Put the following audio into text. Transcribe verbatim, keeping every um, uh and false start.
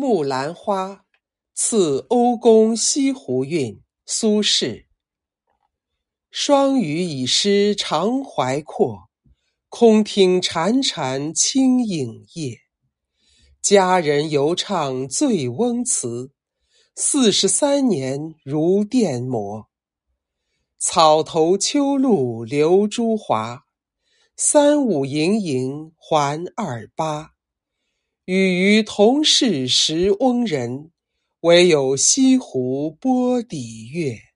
木兰花，赐欧公西湖韵。苏轼。双羽已失长怀阔，空听潺潺清影夜。佳人犹唱醉翁词，四十三年如电磨。草头秋露流珠华，三五盈盈还二八。与余同是时翁人，惟有西湖波底月。